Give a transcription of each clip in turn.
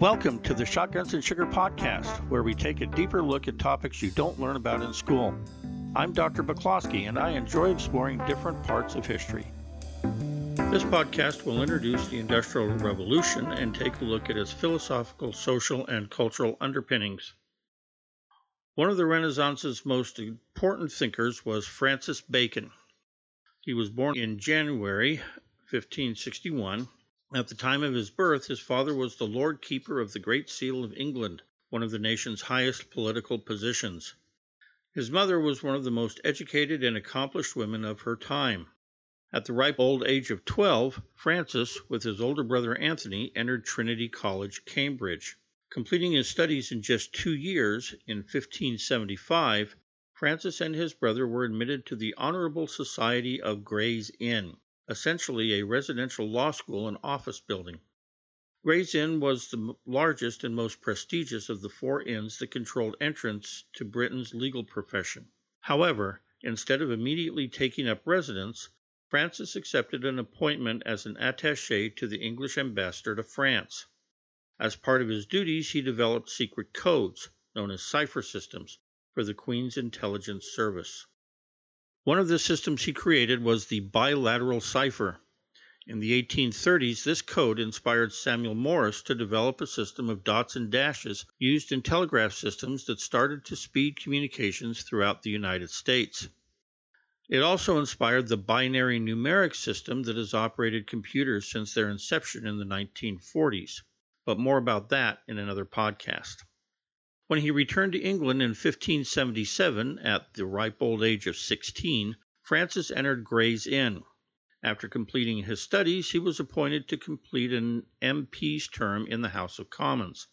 Welcome to the Shotguns and Sugar podcast, where we take a deeper look at topics you don't learn about in school. I'm Dr. Baclosky, and I enjoy exploring different parts of history. This podcast will introduce the Industrial Revolution and take a look at its philosophical, social, and cultural underpinnings. One of the Renaissance's most important thinkers was Francis Bacon. He was born in January 1561. At the time of his birth, his father was the Lord Keeper of the Great Seal of England, one of the nation's highest political positions. His mother was one of the most educated and accomplished women of her time. At the ripe old age of 12, Francis, with his older brother Anthony, entered Trinity College, Cambridge. Completing his studies in just 2 years, in 1575, Francis and his brother were admitted to the Honorable Society of Gray's Inn, essentially a residential law school and office building. Gray's Inn was the largest and most prestigious of the four inns that controlled entrance to Britain's legal profession. However, instead of immediately taking up residence, Francis accepted an appointment as an attaché to the English ambassador to France. As part of his duties, he developed secret codes, known as cipher systems, for the Queen's intelligence service. One of the systems he created was the bilateral cipher. In the 1830s, this code inspired Samuel Morse to develop a system of dots and dashes used in telegraph systems that started to speed communications throughout the United States. It also inspired the binary numeric system that has operated computers since their inception in the 1940s, but more about that in another podcast. When he returned to England in 1577, at the ripe old age of 16, Francis entered Gray's Inn. After completing his studies, he was appointed to complete an MP's term in the House of Commons.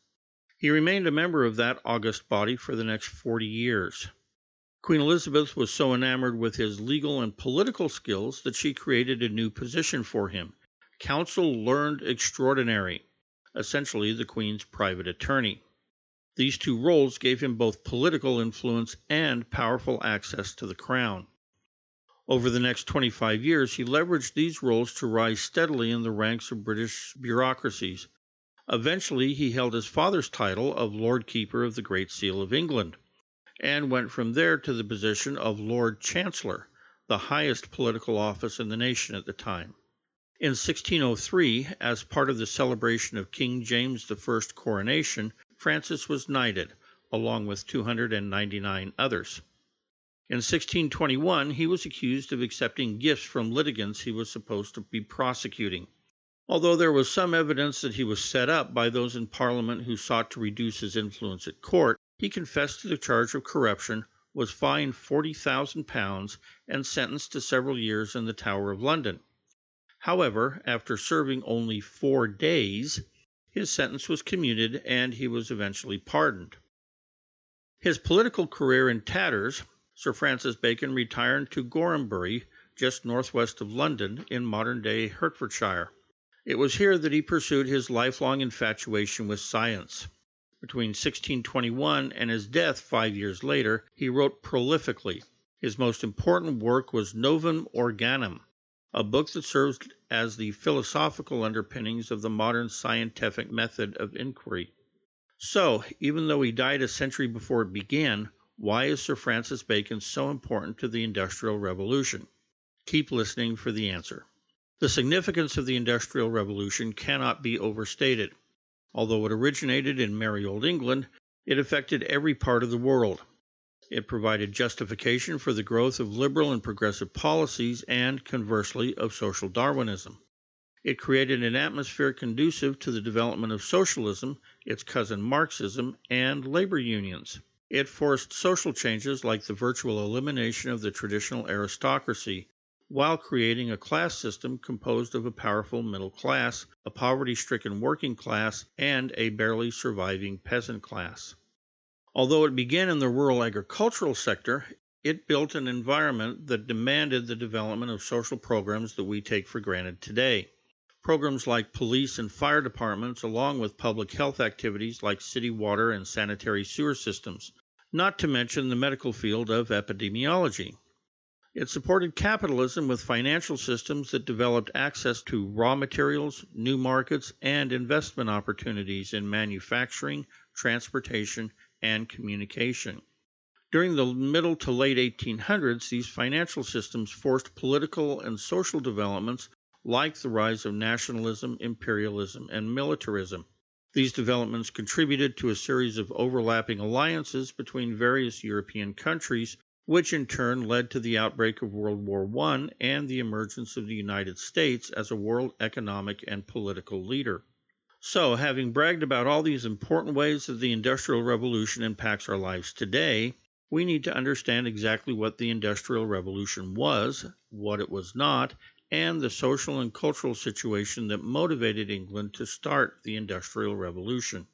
He remained a member of that august body for the next 40 years. Queen Elizabeth was so enamored with his legal and political skills that she created a new position for him, Counsel Learned Extraordinary, essentially the Queen's private attorney. These two roles gave him both political influence and powerful access to the crown. Over the next 25 years, he leveraged these roles to rise steadily in the ranks of British bureaucracies. Eventually, he held his father's title of Lord Keeper of the Great Seal of England, and went from there to the position of Lord Chancellor, the highest political office in the nation at the time. In 1603, as part of the celebration of King James I's coronation, Francis was knighted, along with 299 others. In 1621, he was accused of accepting gifts from litigants he was supposed to be prosecuting, although there was some evidence that he was set up by those in Parliament who sought to reduce his influence at court. He confessed to the charge of corruption, was fined £40,000, and sentenced to several years in the Tower of London. However, after serving only 4 days, his sentence was commuted and he was eventually pardoned. His political career in tatters, Sir Francis Bacon retired to Gorhambury, just northwest of London, in modern-day Hertfordshire. It was here that he pursued his lifelong infatuation with science. Between 1621 and his death 5 years later, he wrote prolifically. His most important work was Novum Organum, a book that serves as the philosophical underpinnings of the modern scientific method of inquiry. So, even though he died a century before it began, why is Sir Francis Bacon so important to the Industrial Revolution? Keep listening for the answer. The significance of the Industrial Revolution cannot be overstated. Although it originated in merry old England, it affected every part of the world. It provided justification for the growth of liberal and progressive policies and, conversely, of social Darwinism. It created an atmosphere conducive to the development of socialism, its cousin Marxism, and labor unions. It forced social changes like the virtual elimination of the traditional aristocracy, while creating a class system composed of a powerful middle class, a poverty-stricken working class, and a barely surviving peasant class. Although it began in the rural agricultural sector, it built an environment that demanded the development of social programs that we take for granted today. Programs like police and fire departments, along with public health activities like city water and sanitary sewer systems, not to mention the medical field of epidemiology. It supported capitalism with financial systems that developed access to raw materials, new markets, and investment opportunities in manufacturing, transportation, and communication. During the middle to late 1800s, these financial systems forced political and social developments like the rise of nationalism, imperialism, and militarism. These developments contributed to a series of overlapping alliances between various European countries, which in turn led to the outbreak of World War I and the emergence of the United States as a world economic and political leader. So, having bragged about all these important ways that the Industrial Revolution impacts our lives today, we need to understand exactly what the Industrial Revolution was, what it was not, and the social and cultural situation that motivated England to start the Industrial Revolution.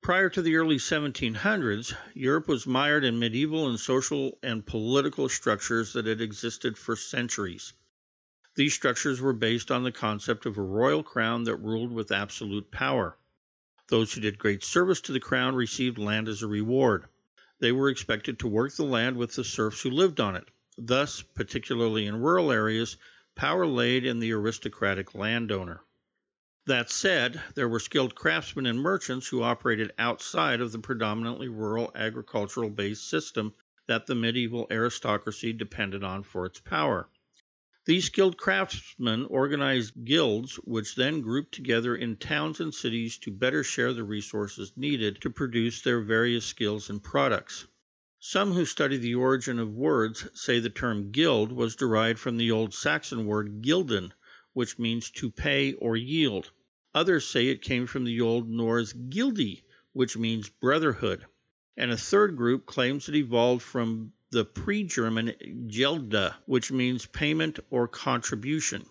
Prior to the early 1700s, Europe was mired in medieval and social and political structures that had existed for centuries. These structures were based on the concept of a royal crown that ruled with absolute power. Those who did great service to the crown received land as a reward. They were expected to work the land with the serfs who lived on it. Thus, particularly in rural areas, power laid in the aristocratic landowner. That said, there were skilled craftsmen and merchants who operated outside of the predominantly rural agricultural-based system that the medieval aristocracy depended on for its power. These skilled craftsmen organized guilds, which then grouped together in towns and cities to better share the resources needed to produce their various skills and products. Some who study the origin of words say the term guild was derived from the old Saxon word gilden, which means to pay or yield. Others say it came from the Old Norse gildi, which means brotherhood. And a third group claims it evolved from the pre-German gelda, which means payment or contribution.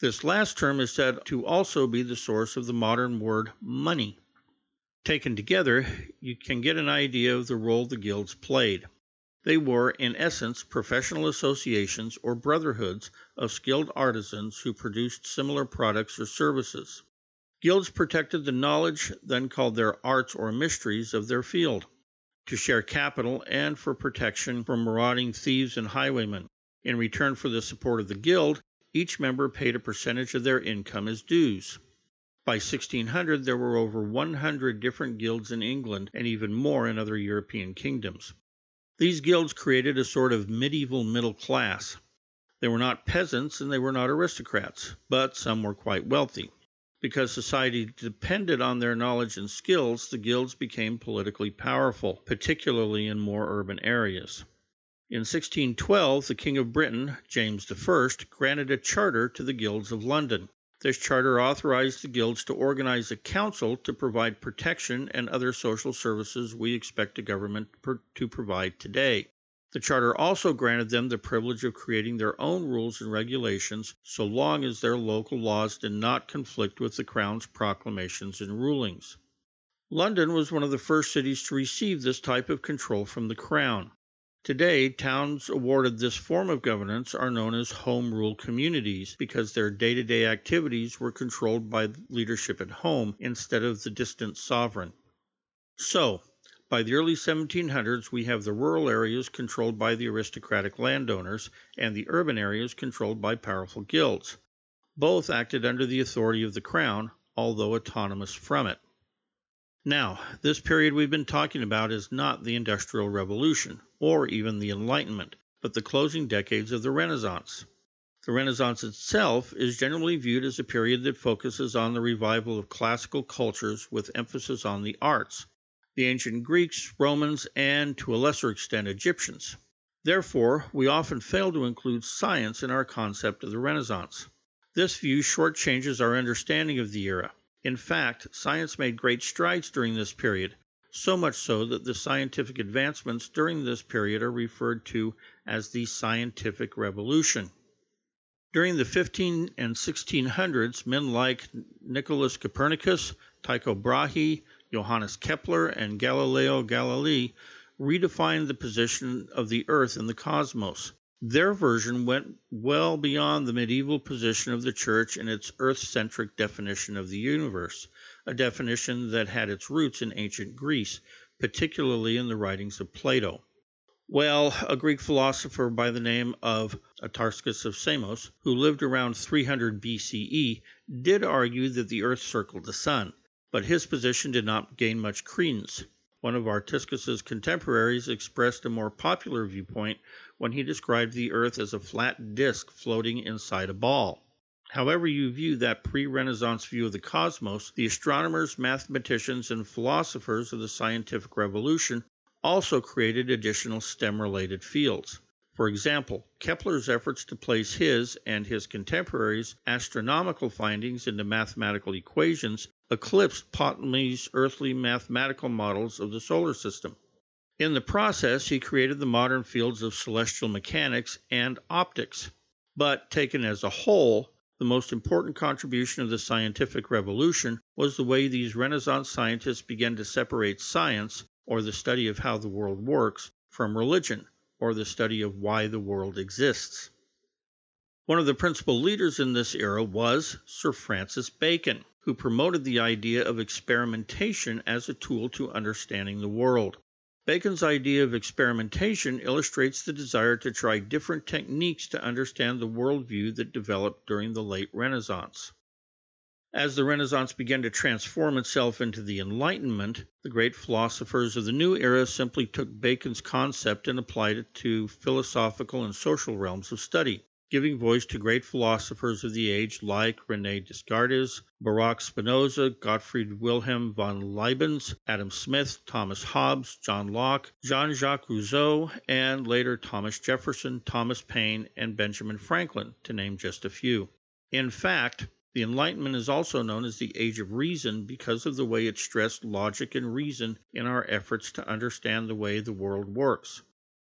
This last term is said to also be the source of the modern word money. Taken together, you can get an idea of the role the guilds played. They were, in essence, professional associations or brotherhoods of skilled artisans who produced similar products or services. Guilds protected the knowledge, then called their arts or mysteries, of their field, to share capital and for protection from marauding thieves and highwaymen. In return for the support of the guild, each member paid a percentage of their income as dues. By 1600, there were over 100 different guilds in England and even more in other European kingdoms. These guilds created a sort of medieval middle class. They were not peasants and they were not aristocrats, but some were quite wealthy. Because society depended on their knowledge and skills, the guilds became politically powerful, particularly in more urban areas. In 1612, the King of Britain, James I, granted a charter to the guilds of London. This charter authorized the guilds to organize a council to provide protection and other social services we expect a government to provide today. The charter also granted them the privilege of creating their own rules and regulations so long as their local laws did not conflict with the Crown's proclamations and rulings. London was one of the first cities to receive this type of control from the Crown. Today, towns awarded this form of governance are known as home rule communities because their day-to-day activities were controlled by leadership at home instead of the distant sovereign. So, by the early 1700s, we have the rural areas controlled by the aristocratic landowners and the urban areas controlled by powerful guilds. Both acted under the authority of the Crown, although autonomous from it. Now, this period we've been talking about is not the Industrial Revolution, or even the Enlightenment, but the closing decades of the Renaissance. The Renaissance itself is generally viewed as a period that focuses on the revival of classical cultures with emphasis on the arts, the ancient Greeks, Romans, and, to a lesser extent, Egyptians. Therefore, we often fail to include science in our concept of the Renaissance. This view shortchanges our understanding of the era. In fact, science made great strides during this period, so much so that the scientific advancements during this period are referred to as the Scientific Revolution. During the 1500s and 1600s, men like Nicholas Copernicus, Tycho Brahe, Johannes Kepler, and Galileo Galilei redefined the position of the Earth in the cosmos. Their version went well beyond the medieval position of the Church in its Earth-centric definition of the universe, a definition that had its roots in ancient Greece, particularly in the writings of Plato. Well, a Greek philosopher by the name of Atarskis of Samos, who lived around 300 BCE, did argue that the earth circled the sun, but his position did not gain much credence. One of Atarskis's contemporaries expressed a more popular viewpoint when he described the earth as a flat disk floating inside a ball. However you view that pre-Renaissance view of the cosmos, the astronomers, mathematicians, and philosophers of the scientific revolution also created additional STEM-related fields. For example, Kepler's efforts to place his and his contemporaries' astronomical findings into mathematical equations eclipsed Ptolemy's earthly mathematical models of the solar system. In the process, he created the modern fields of celestial mechanics and optics. But taken as a whole, the most important contribution of the scientific revolution was the way these Renaissance scientists began to separate science, or the study of how the world works, from religion, or the study of why the world exists. One of the principal leaders in this era was Sir Francis Bacon, who promoted the idea of experimentation as a tool to understanding the world. Bacon's idea of experimentation illustrates the desire to try different techniques to understand the worldview that developed during the late Renaissance. As the Renaissance began to transform itself into the Enlightenment, the great philosophers of the new era simply took Bacon's concept and applied it to philosophical and social realms of study, giving voice to great philosophers of the age like René Descartes, Baruch Spinoza, Gottfried Wilhelm von Leibniz, Adam Smith, Thomas Hobbes, John Locke, Jean-Jacques Rousseau, and later Thomas Jefferson, Thomas Paine, and Benjamin Franklin, to name just a few. In fact, the Enlightenment is also known as the Age of Reason because of the way it stressed logic and reason in our efforts to understand the way the world works.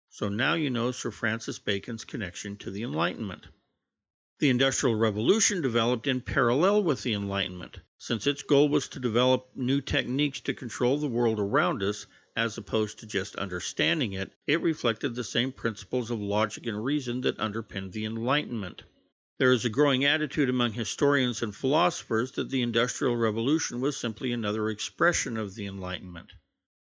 So now you know Sir Francis Bacon's connection to the Enlightenment. The Industrial Revolution developed in parallel with the Enlightenment, since its goal was to develop new techniques to control the world around us, as opposed to just understanding it. It reflected the same principles of logic and reason that underpinned the Enlightenment. There is a growing attitude among historians and philosophers that the Industrial Revolution was simply another expression of the Enlightenment.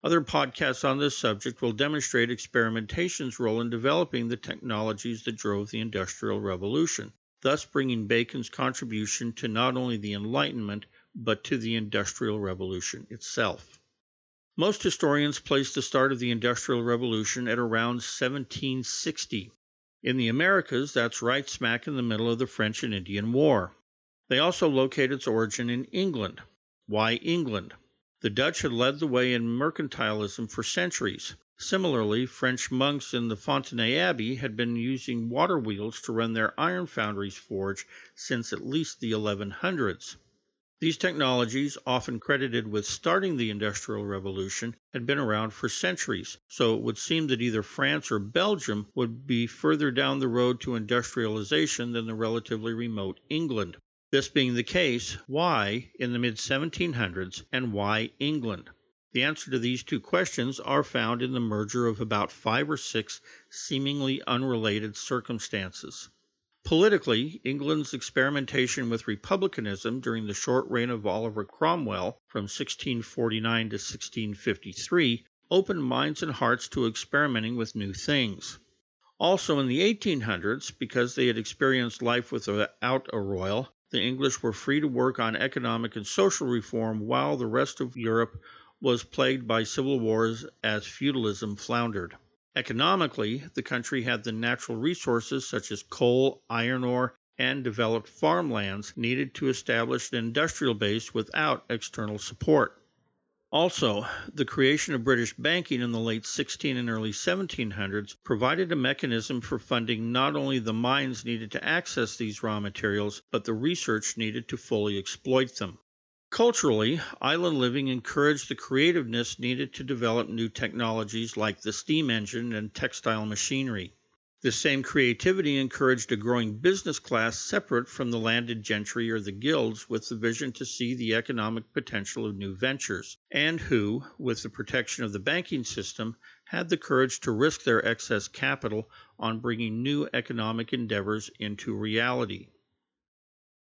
Other podcasts on this subject will demonstrate experimentation's role in developing the technologies that drove the Industrial Revolution, thus bringing Bacon's contribution to not only the Enlightenment, but to the Industrial Revolution itself. Most historians place the start of the Industrial Revolution at around 1760. In the Americas, that's right smack in the middle of the French and Indian War. They also locate its origin in England. Why England? The Dutch had led the way in mercantilism for centuries. Similarly, French monks in the Fontenay Abbey had been using water wheels to run their iron foundries forge since at least the 1100s. These technologies, often credited with starting the Industrial Revolution, had been around for centuries, so it would seem that either France or Belgium would be further down the road to industrialization than the relatively remote England. This being the case, why in the mid-1700s and why England? The answer to these two questions are found in the merger of about 5 or 6 seemingly unrelated circumstances. Politically, England's experimentation with republicanism during the short reign of Oliver Cromwell from 1649 to 1653 opened minds and hearts to experimenting with new things. Also in the 1800s, because they had experienced life without a royal, the English were free to work on economic and social reform while the rest of Europe was plagued by civil wars as feudalism floundered. Economically, the country had the natural resources such as coal, iron ore, and developed farmlands needed to establish an industrial base without external support. Also, the creation of British banking in the late 1600s and early 1700s provided a mechanism for funding not only the mines needed to access these raw materials, but the research needed to fully exploit them. Culturally, island living encouraged the creativeness needed to develop new technologies like the steam engine and textile machinery. This same creativity encouraged a growing business class separate from the landed gentry or the guilds, with the vision to see the economic potential of new ventures, and who, with the protection of the banking system, had the courage to risk their excess capital on bringing new economic endeavors into reality.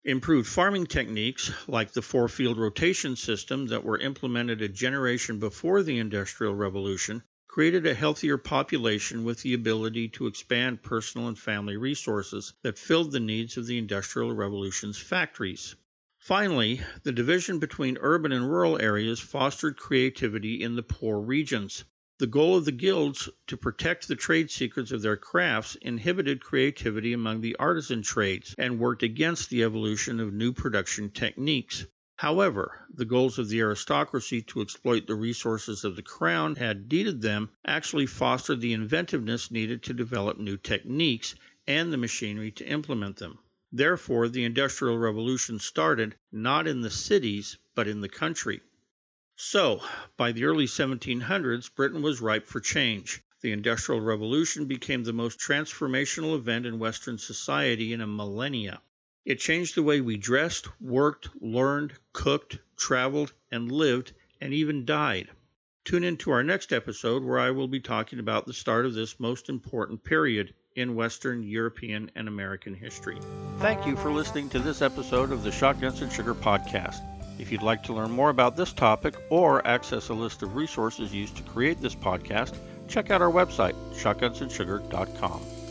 Improved farming techniques, like the four-field rotation system that were implemented a generation before the Industrial Revolution, created a healthier population with the ability to expand personal and family resources that filled the needs of the Industrial Revolution's factories. Finally, the division between urban and rural areas fostered creativity in the poor regions. The goal of the guilds to protect the trade secrets of their crafts inhibited creativity among the artisan trades and worked against the evolution of new production techniques. However, the goals of the aristocracy to exploit the resources of the crown had deeded them actually fostered the inventiveness needed to develop new techniques and the machinery to implement them. Therefore, the Industrial Revolution started not in the cities, but in the country. So, by the early 1700s, Britain was ripe for change. The Industrial Revolution became the most transformational event in Western society in a millennia. It changed the way we dressed, worked, learned, cooked, traveled, and lived, and even died. Tune in to our next episode where I will be talking about the start of this most important period in Western, European, and American history. Thank you for listening to this episode of the Shotguns and Sugar podcast. If you'd like to learn more about this topic or access a list of resources used to create this podcast, check out our website, shotgunsandsugar.com.